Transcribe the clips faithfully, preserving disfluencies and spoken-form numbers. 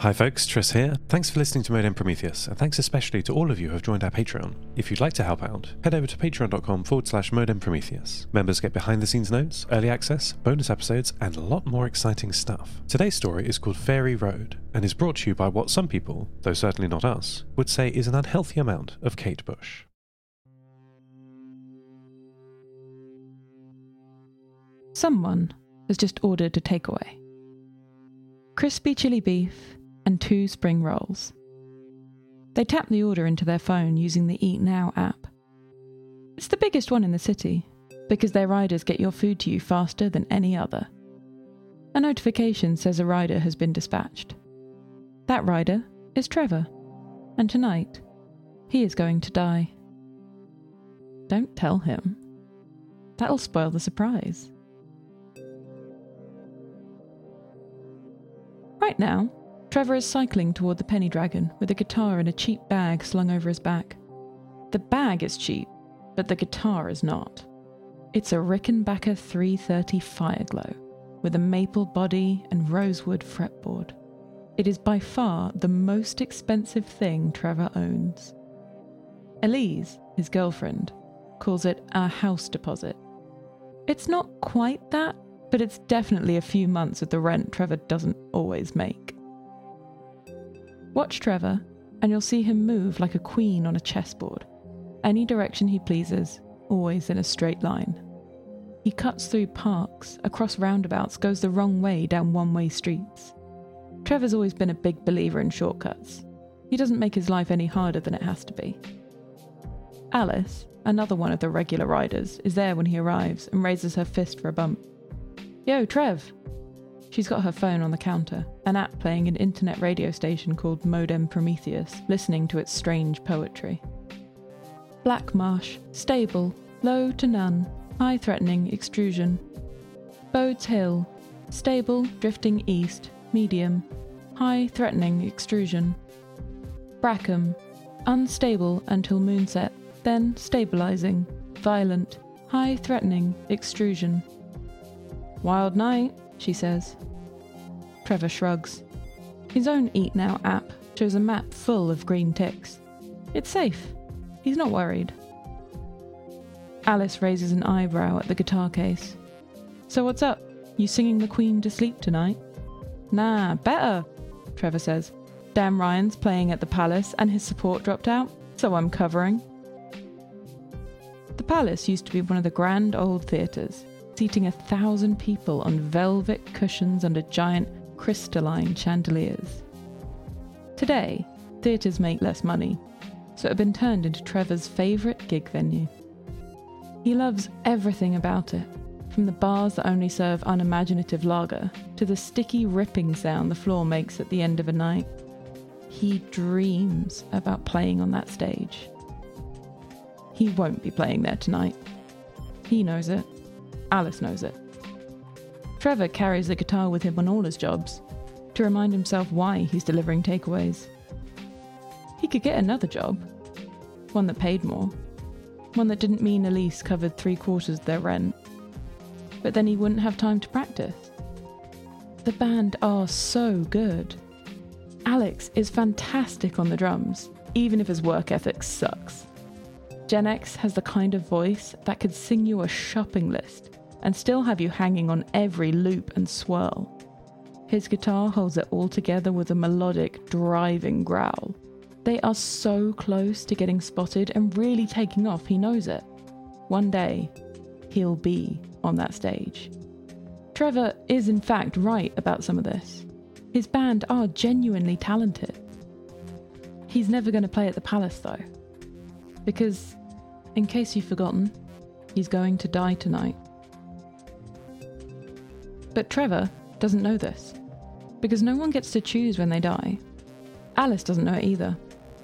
Hi folks, Tris here. Thanks for listening to Modem Prometheus, and thanks especially to all of you who have joined our Patreon. If you'd like to help out, head over to patreon.com forward slash Modem Prometheus. Members get behind the scenes notes, early access, bonus episodes, and a lot more exciting stuff. Today's story is called Faerie Road, and is brought to you by what some people, though certainly not us, would say is an unhealthy amount of Kate Bush. Someone has just ordered a takeaway. Crispy chili beef, and two spring rolls. They tap the order into their phone using the Eat Now app. It's the biggest one in the city, because their riders get your food to you faster than any other. A notification says a rider has been dispatched. That rider is Trevor, and tonight, he is going to die. Don't tell him. That'll spoil the surprise. Right now, Trevor is cycling toward the Penny Dragon with a guitar and a cheap bag slung over his back. The bag is cheap, but the guitar is not. It's a Rickenbacker three thirty Fireglow with a maple body and rosewood fretboard. It is by far the most expensive thing Trevor owns. Elise, his girlfriend, calls it our house deposit. It's not quite that, but it's definitely a few months of the rent Trevor doesn't always make. Watch Trevor, and you'll see him move like a queen on a chessboard, any direction he pleases, always in a straight line. He cuts through parks, across roundabouts, goes the wrong way down one-way streets. Trevor's always been a big believer in shortcuts. He doesn't make his life any harder than it has to be. Alice, another one of the regular riders, is there when he arrives and raises her fist for a bump. Yo, Trev! She's got her phone on the counter, an app playing an internet radio station called Modem Prometheus, listening to its strange poetry. Black marsh, stable, low to none, eye-threatening extrusion. Bode's Hill, stable, drifting east, medium, high-threatening extrusion. Brackham, unstable until moonset, then stabilising, violent, high-threatening extrusion. Wild night, she says. Trevor shrugs. His own Eat Now app shows a map full of green ticks. It's safe. He's not worried. Alice raises an eyebrow at the guitar case. So what's up? You singing the Queen to sleep tonight? Nah, better, Trevor says. Damn, Ryan's playing at the Palace and his support dropped out, so I'm covering. The Palace used to be one of the grand old theatres, seating a thousand people on velvet cushions under giant crystalline chandeliers. Today, theatres make less money, so it had been turned into Trevor's favourite gig venue. He loves everything about it, from the bars that only serve unimaginative lager to the sticky ripping sound the floor makes at the end of a night. He dreams about playing on that stage. He won't be playing there tonight. He knows it. Alice knows it. Trevor carries the guitar with him on all his jobs, to remind himself why he's delivering takeaways. He could get another job. One that paid more. One that didn't mean Elise covered three quarters of their rent. But then he wouldn't have time to practice. The band are so good. Alex is fantastic on the drums, even if his work ethic sucks. Gen X has the kind of voice that could sing you a shopping list and still have you hanging on every loop and swirl. His guitar holds it all together with a melodic, driving growl. They are so close to getting spotted and really taking off, he knows it. One day, he'll be on that stage. Trevor is in fact right about some of this. His band are genuinely talented. He's never going to play at the Palace though, because, in case you've forgotten, he's going to die tonight. But Trevor doesn't know this, because no one gets to choose when they die. Alice doesn't know it either,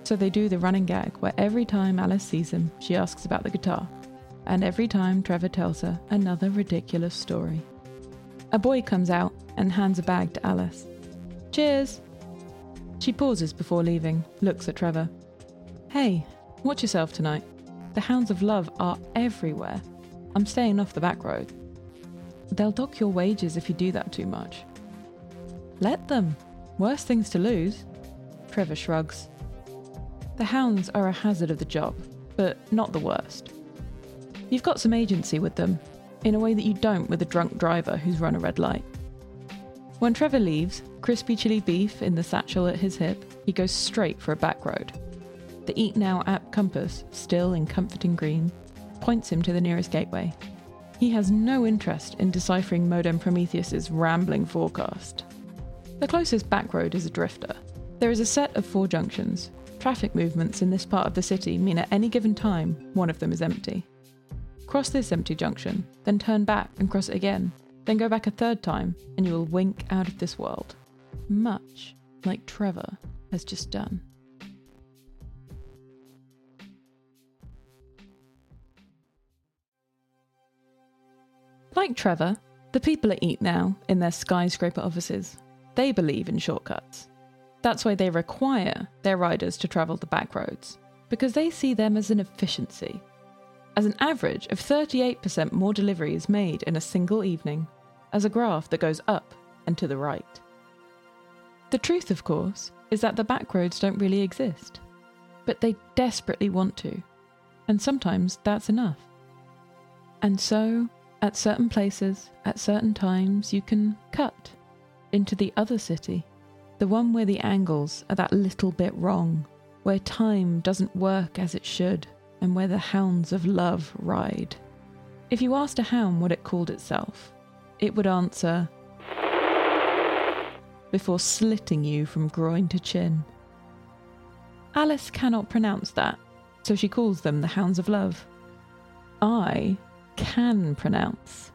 so they do the running gag where every time Alice sees him, she asks about the guitar, and every time Trevor tells her another ridiculous story. A boy comes out and hands a bag to Alice. Cheers! She pauses before leaving, looks at Trevor. Hey, watch yourself tonight. The Hounds of Love are everywhere. I'm staying off the back road. They'll dock your wages if you do that too much. Let them, Worse things to lose. Trevor shrugs. The hounds are a hazard of the job, but not the worst. You've got some agency with them, in a way that you don't with a drunk driver who's run a red light. When Trevor leaves, crispy chili beef in the satchel at his hip, he goes straight for a back road. The Eat Now app compass, still in comforting green, points him to the nearest gateway. He has no interest in deciphering Modem Prometheus's rambling forecast. The closest back road is a drifter. There is a set of four junctions. Traffic movements in this part of the city mean at any given time, one of them is empty. Cross this empty junction, then turn back and cross it again, then go back a third time, and you will wink out of this world. Much like Trevor has just done. Like Trevor, the people at Eat Now, in their skyscraper offices, they believe in shortcuts. That's why they require their riders to travel the back roads, because they see them as an efficiency. As an average of thirty-eight percent more deliveries made in a single evening, as a graph that goes up and to the right. The truth, of course, is that the backroads don't really exist, but they desperately want to, and sometimes that's enough. And so, at certain places, at certain times, you can cut into the other city, the one where the angles are that little bit wrong, where time doesn't work as it should, and where the hounds of love ride. If you asked a hound what it called itself, it would answer before slitting you from groin to chin. Alice cannot pronounce that, so she calls them the Hounds of Love. I can pronounce.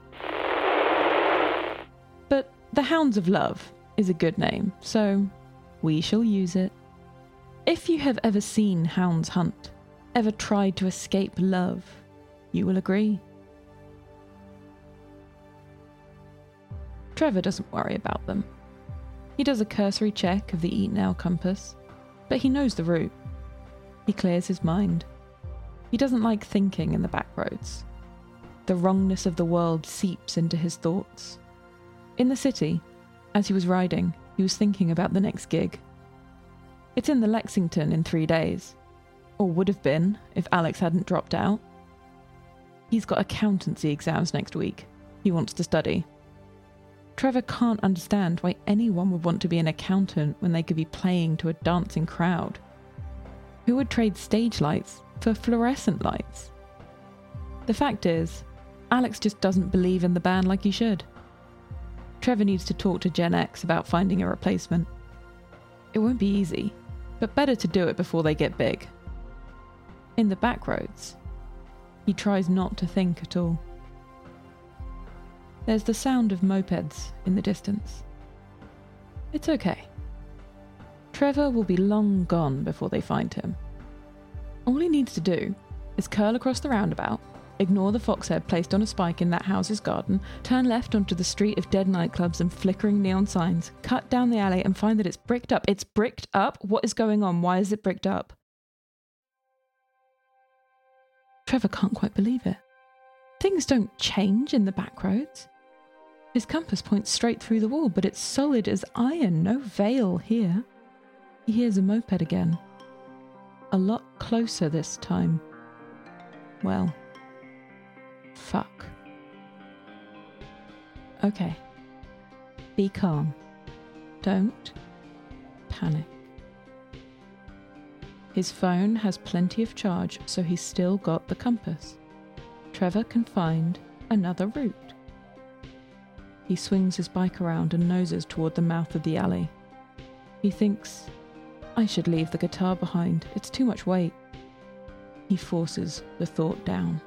But the Hounds of Love is a good name, so we shall use it. If you have ever seen hounds hunt, ever tried to escape love, you will agree. Trevor doesn't worry about them. He does a cursory check of the Eat Now compass, but he knows the route. He clears his mind. He doesn't like thinking in the back roads. The wrongness of the world seeps into his thoughts. In the city, as he was riding, he was thinking about the next gig. It's in the Lexington in three days. Or would have been, if Alex hadn't dropped out. He's got accountancy exams next week. He wants to study. Trevor can't understand why anyone would want to be an accountant when they could be playing to a dancing crowd. Who would trade stage lights for fluorescent lights? The fact is, Alex just doesn't believe in the band like he should. Trevor needs to talk to Gen X about finding a replacement. It won't be easy, but better to do it before they get big. In the back roads, he tries not to think at all. There's the sound of mopeds in the distance. It's okay. Trevor will be long gone before they find him. All he needs to do is curl across the roundabout, ignore the foxhead placed on a spike in that house's garden, turn left onto the street of dead nightclubs and flickering neon signs, cut down the alley and find that it's bricked up. It's bricked up? What is going on? Why is it bricked up? Trevor can't quite believe it. Things don't change in the back roads. His compass points straight through the wall, but it's solid as iron, no veil here. He hears a moped again. A lot closer this time. Well, fuck. Okay. Be calm. Don't panic. His phone has plenty of charge, so he's still got the compass. Trevor can find another route. He swings his bike around and noses toward the mouth of the alley. He thinks, I should leave the guitar behind, it's too much weight. He forces the thought down.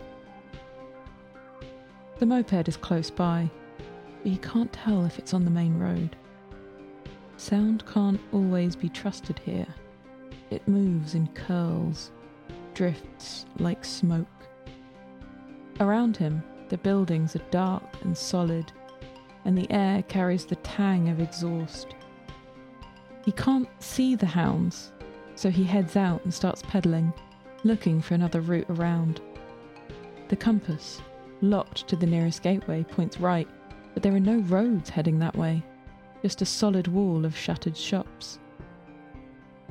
The moped is close by, but he can't tell if it's on the main road. Sound can't always be trusted here. It moves in curls, drifts like smoke. Around him, the buildings are dark and solid, and the air carries the tang of exhaust. He can't see the hounds, so he heads out and starts pedalling, looking for another route around. The compass, locked to the nearest gateway, points right, but there are no roads heading that way. just a solid wall of shuttered shops.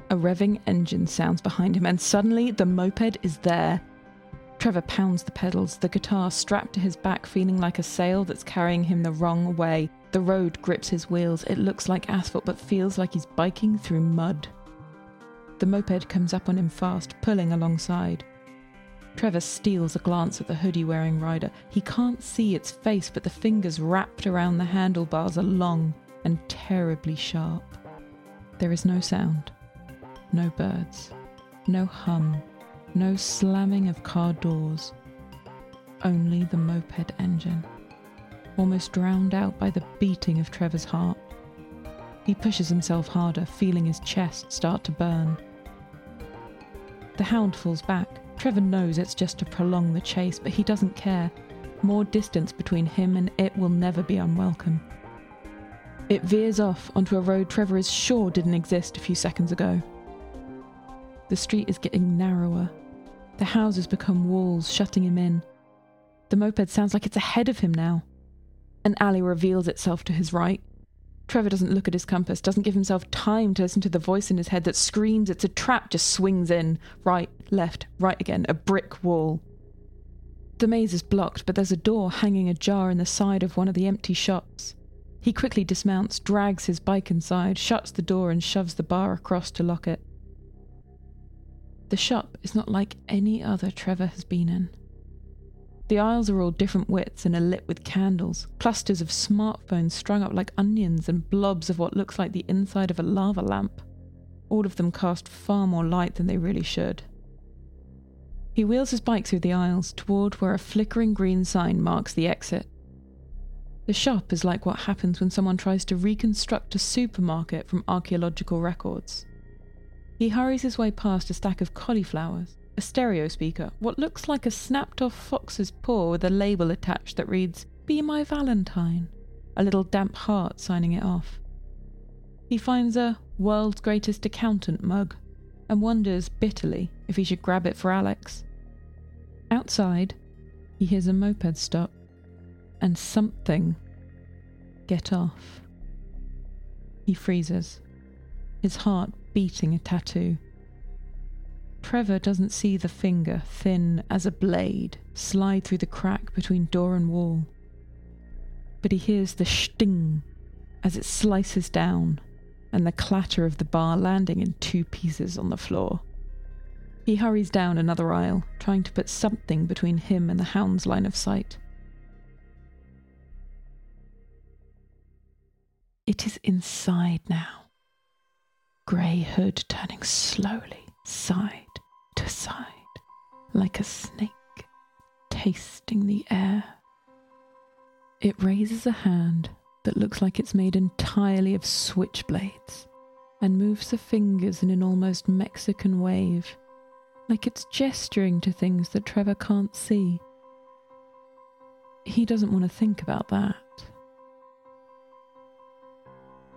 A revving engine sounds behind him, and suddenly the moped is there. Trevor pounds the pedals, the guitar strapped to his back, feeling like a sail that's carrying him the wrong way. The road grips his wheels. It looks like asphalt, but feels like he's biking through mud. The moped comes up on him fast, pulling alongside. Trevor steals a glance at the hoodie-wearing rider. He can't see its face, but the fingers wrapped around the handlebars are long and terribly sharp. There is no sound. No birds. No hum. No slamming of car doors. Only the moped engine, almost drowned out by the beating of Trevor's heart. He pushes himself harder, feeling his chest start to burn. The hound falls back. Trevor knows it's just to prolong the chase, but he doesn't care. More distance between him and it will never be unwelcome. It veers off onto a road Trevor is sure didn't exist a few seconds ago. The street is getting narrower. The houses become walls, shutting him in. The moped sounds like it's ahead of him now. An alley reveals itself to his right. Trevor doesn't look at his compass, doesn't give himself time to listen to the voice in his head that screams it's a trap, just swings in. Right, left, right again, a brick wall. The maze is blocked, but there's a door hanging ajar in the side of one of the empty shops. He quickly dismounts, drags his bike inside, shuts the door and shoves the bar across to lock it. The shop is not like any other Trevor has been in. The aisles are all different widths and are lit with candles, clusters of smartphones strung up like onions and blobs of what looks like the inside of a lava lamp. All of them cast far more light than they really should. He wheels his bike through the aisles toward where a flickering green sign marks the exit. The shop is like what happens when someone tries to reconstruct a supermarket from archaeological records. He hurries his way past a stack of cauliflowers, a stereo speaker, what looks like a snapped-off fox's paw with a label attached that reads, "Be my Valentine," a little damp heart signing it off. He finds a World's Greatest Accountant mug and wonders bitterly if he should grab it for Alex. Outside, he hears a moped stop and something get off. He freezes, his heart beating a tattoo. Trevor doesn't see the finger, thin as a blade, slide through the crack between door and wall. But he hears the sting as it slices down and the clatter of the bar landing in two pieces on the floor. He hurries down another aisle, trying to put something between him and the hound's line of sight. It is inside now. Grey hood turning slowly, side to side, like a snake, tasting the air. It raises a hand that looks like it's made entirely of switchblades and moves the fingers in an almost Mexican wave, like it's gesturing to things that Trevor can't see. He doesn't want to think about that.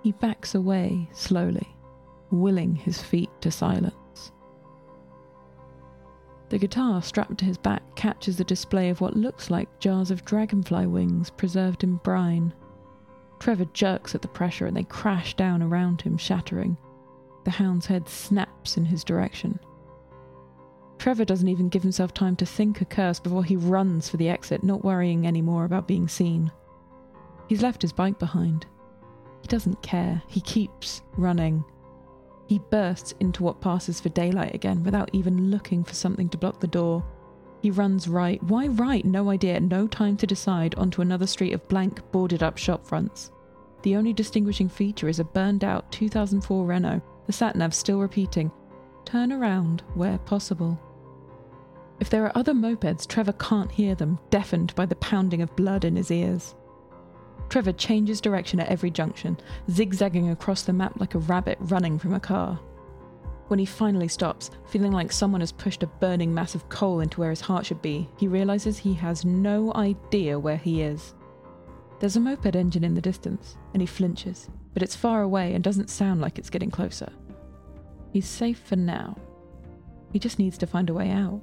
He backs away slowly, willing his feet to silence. The guitar strapped to his back catches a display of what looks like jars of dragonfly wings preserved in brine. Trevor jerks at the pressure and they crash down around him, shattering. The hound's head snaps in his direction. Trevor doesn't even give himself time to think a curse before he runs for the exit, not worrying anymore about being seen. He's left his bike behind. He doesn't care. He keeps running. He bursts into what passes for daylight again, without even looking for something to block the door. He runs right. Why right? No idea. No time to decide. Onto another street of blank, boarded-up shop fronts. The only distinguishing feature is a burned-out two thousand four Renault, the sat-nav still repeating, "Turn around where possible." If there are other mopeds, Trevor can't hear them, deafened by the pounding of blood in his ears. Trevor changes direction at every junction, zigzagging across the map like a rabbit running from a car. When he finally stops, feeling like someone has pushed a burning mass of coal into where his heart should be, he realises he has no idea where he is. There's a moped engine in the distance, and he flinches, but it's far away and doesn't sound like it's getting closer. He's safe for now. He just needs to find a way out.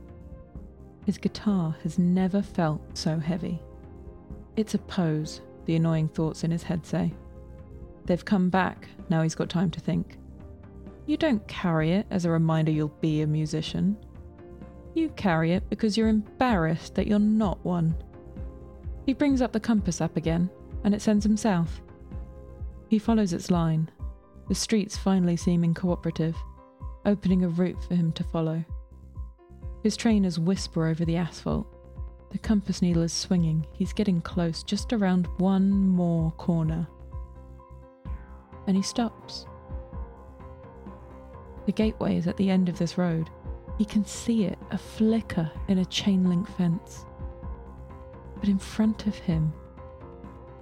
His guitar has never felt so heavy. It's a pose, the annoying thoughts in his head say. They've come back, now he's got time to think. You don't carry it as a reminder you'll be a musician. You carry it because you're embarrassed that you're not one. He brings up the compass app again, and it sends him south. He follows its line, the streets finally seeming cooperative, opening a route for him to follow. His trainers whisper over the asphalt. The compass needle is swinging. He's getting close, just around one more corner. And he stops. The gateway is at the end of this road. He can see it, a flicker in a chain-link fence. But in front of him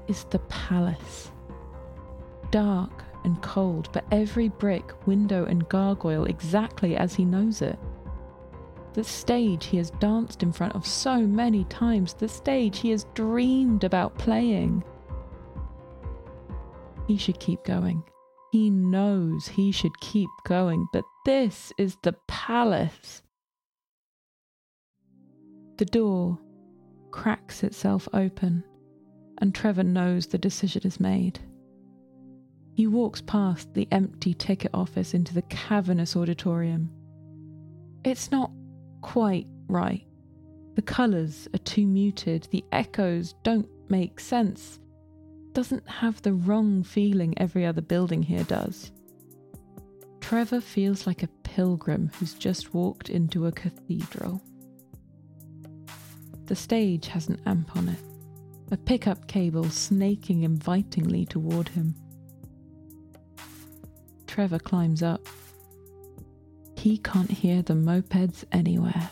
is the palace. Dark and cold, but every brick, window and gargoyle exactly as he knows it. The stage he has danced in front of so many times, the stage he has dreamed about playing. He should keep going. He knows he should keep going, but this is the palace. The door cracks itself open, and Trevor knows the decision is made. He walks past the empty ticket office into the cavernous auditorium. It's not quite right. The colours are too muted, the echoes don't make sense. Doesn't have the wrong feeling every other building here does. Trevor feels like a pilgrim who's just walked into a cathedral. The stage has an amp on it, a pickup cable snaking invitingly toward him. Trevor climbs up. He can't hear the mopeds anywhere.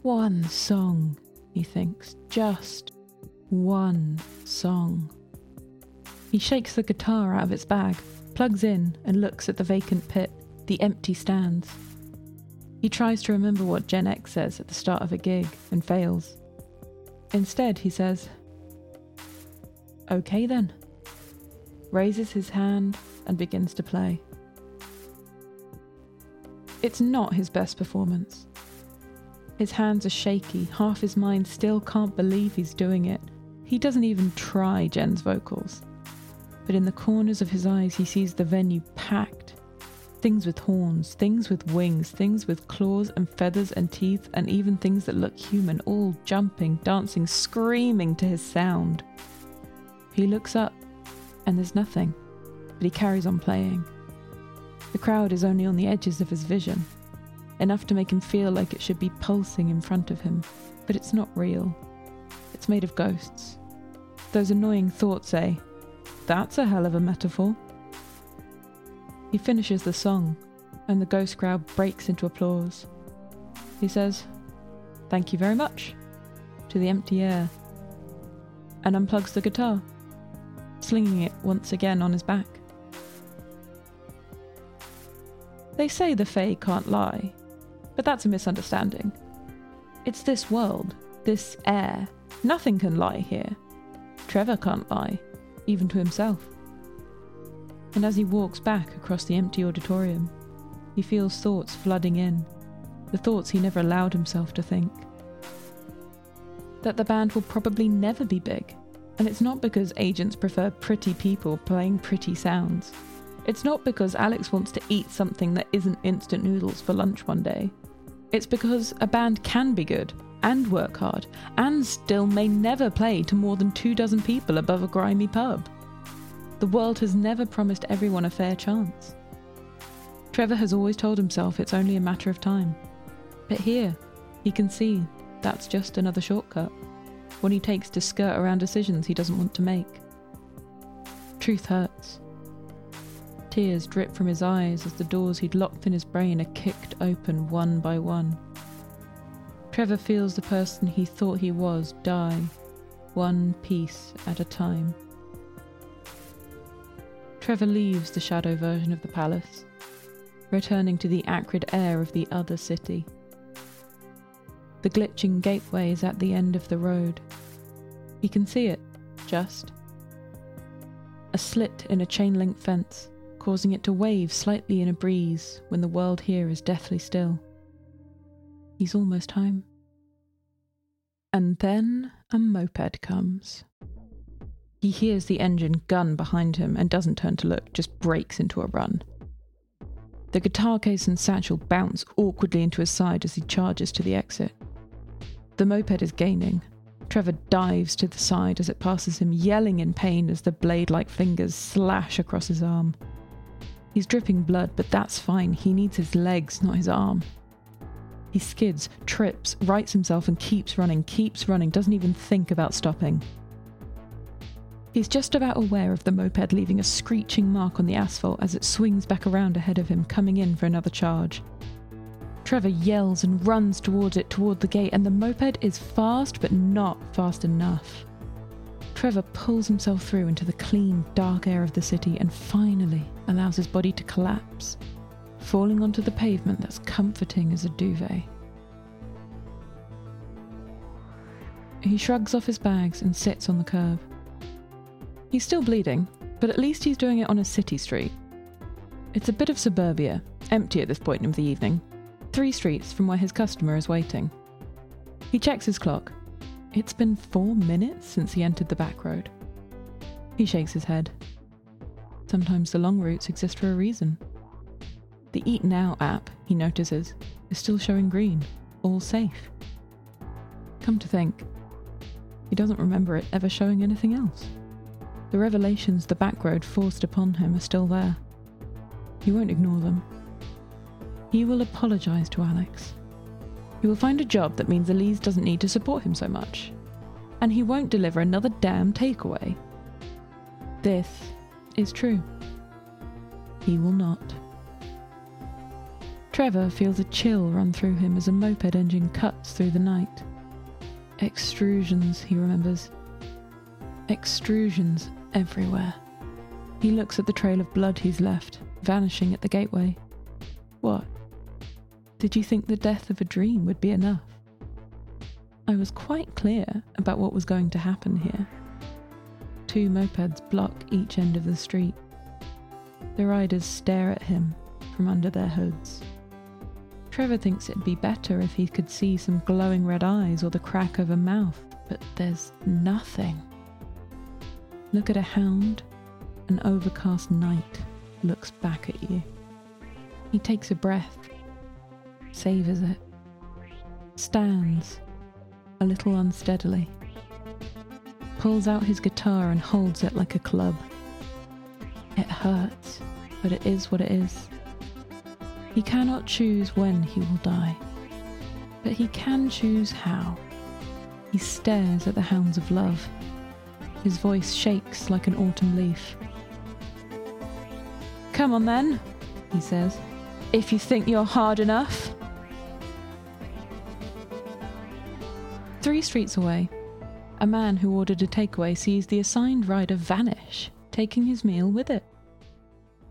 One song, he thinks, just one song. He shakes the guitar out of its bag, plugs in and looks at the vacant pit, the empty stands. He tries to remember what Gen X says at the start of a gig and fails. Instead, he says, "Okay then," raises his hand and begins to play. It's not his best performance. His hands are shaky, half his mind still can't believe he's doing it. He doesn't even try Jen's vocals. But in the corners of his eyes he sees the venue packed. Things with horns, things with wings, things with claws and feathers and teeth and even things that look human, all jumping, dancing, screaming to his sound. He looks up and there's nothing, but he carries on playing. The crowd is only on the edges of his vision, enough to make him feel like it should be pulsing in front of him, but it's not real. It's made of ghosts. Those annoying thoughts say, "That's a hell of a metaphor." He finishes the song, and the ghost crowd breaks into applause. He says, "Thank you very much," to the empty air, and unplugs the guitar, slinging it once again on his back. They say the Fae can't lie, but that's a misunderstanding. It's this world, this air. Nothing can lie here. Trevor can't lie, even to himself. And as he walks back across the empty auditorium, he feels thoughts flooding in, the thoughts he never allowed himself to think. That the band will probably never be big, and it's not because agents prefer pretty people playing pretty sounds. It's not because Alex wants to eat something that isn't instant noodles for lunch one day. It's because a band can be good, and work hard, and still may never play to more than two dozen people above a grimy pub. The world has never promised everyone a fair chance. Trevor has always told himself it's only a matter of time. But here, he can see that's just another shortcut, one he takes to skirt around decisions he doesn't want to make. Truth hurts. Tears drip from his eyes as the doors he'd locked in his brain are kicked open one by one. Trevor feels the person he thought he was die, one piece at a time. Trevor leaves the shadow version of the palace, returning to the acrid air of the other city. The glitching gateway is at the end of the road. He can see it, just. A slit in a chain-link fence, causing it to wave slightly in a breeze when the world here is deathly still. He's almost home. And then a moped comes. He hears the engine gun behind him and doesn't turn to look, just breaks into a run. The guitar case and satchel bounce awkwardly into his side as he charges to the exit. The moped is gaining. Trevor dives to the side as it passes him, yelling in pain as the blade-like fingers slash across his arm. He's dripping blood, but that's fine. He needs his legs, not his arm. He skids, trips, rights himself and keeps running, keeps running, doesn't even think about stopping. He's just about aware of the moped leaving a screeching mark on the asphalt as it swings back around ahead of him, coming in for another charge. Trevor yells and runs towards it, toward the gate, and the moped is fast, but not fast enough. Trevor pulls himself through into the clean, dark air of the city and finally allows his body to collapse, falling onto the pavement that's comforting as a duvet. He shrugs off his bags and sits on the curb. He's still bleeding, but at least he's doing it on a city street. It's a bit of suburbia, empty at this point of the evening, three streets from where his customer is waiting. He checks his clock. It's been four minutes since he entered the back road. He shakes his head. Sometimes the long routes exist for a reason. The Eat Now app, he notices, is still showing green, all safe. Come to think, he doesn't remember it ever showing anything else. The revelations the back road forced upon him are still there. He won't ignore them. He will apologise to Alex. He will find a job that means Elise doesn't need to support him so much. And he won't deliver another damn takeaway. This is true. He will not. Trevor feels a chill run through him as a moped engine cuts through the night. Extrusions, he remembers. Extrusions everywhere. He looks at the trail of blood he's left, vanishing at the gateway. What? Did you think the death of a dream would be enough? I was quite clear about what was going to happen here. Two mopeds block each end of the street. The riders stare at him from under their hoods. Trevor thinks it'd be better if he could see some glowing red eyes or the crack of a mouth, but there's nothing. Look at a hound, an overcast night looks back at you. He takes a breath, savours it, stands, a little unsteadily, pulls out his guitar and holds it like a club. It hurts, but it is what it is. He cannot choose when he will die, but he can choose how. He stares at the Hounds of Love. His voice shakes like an autumn leaf. Come on then, he says, if you think you're hard enough. Three streets away, a man who ordered a takeaway sees the assigned rider vanish, taking his meal with it.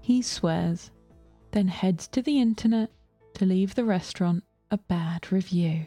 He swears, then heads to the internet to leave the restaurant a bad review.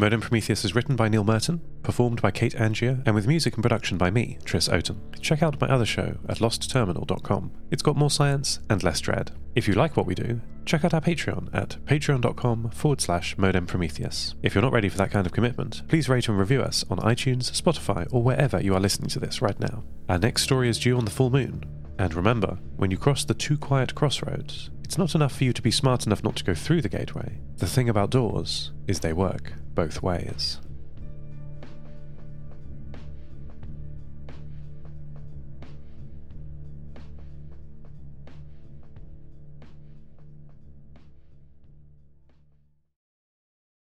Modem Prometheus is written by Neil Murton, performed by Kate Angier, and with music and production by me, Tris Oaten. Check out my other show at lost terminal dot com. It's got more science and less dread. If you like what we do, check out our Patreon at patreon.com forward slash Modem Prometheus. If you're not ready for that kind of commitment, please rate and review us on iTunes, Spotify, or wherever you are listening to this right now. Our next story is due on the full moon. And remember, when you cross the too quiet crossroads, it's not enough for you to be smart enough not to go through the gateway. The thing about doors is they work both ways.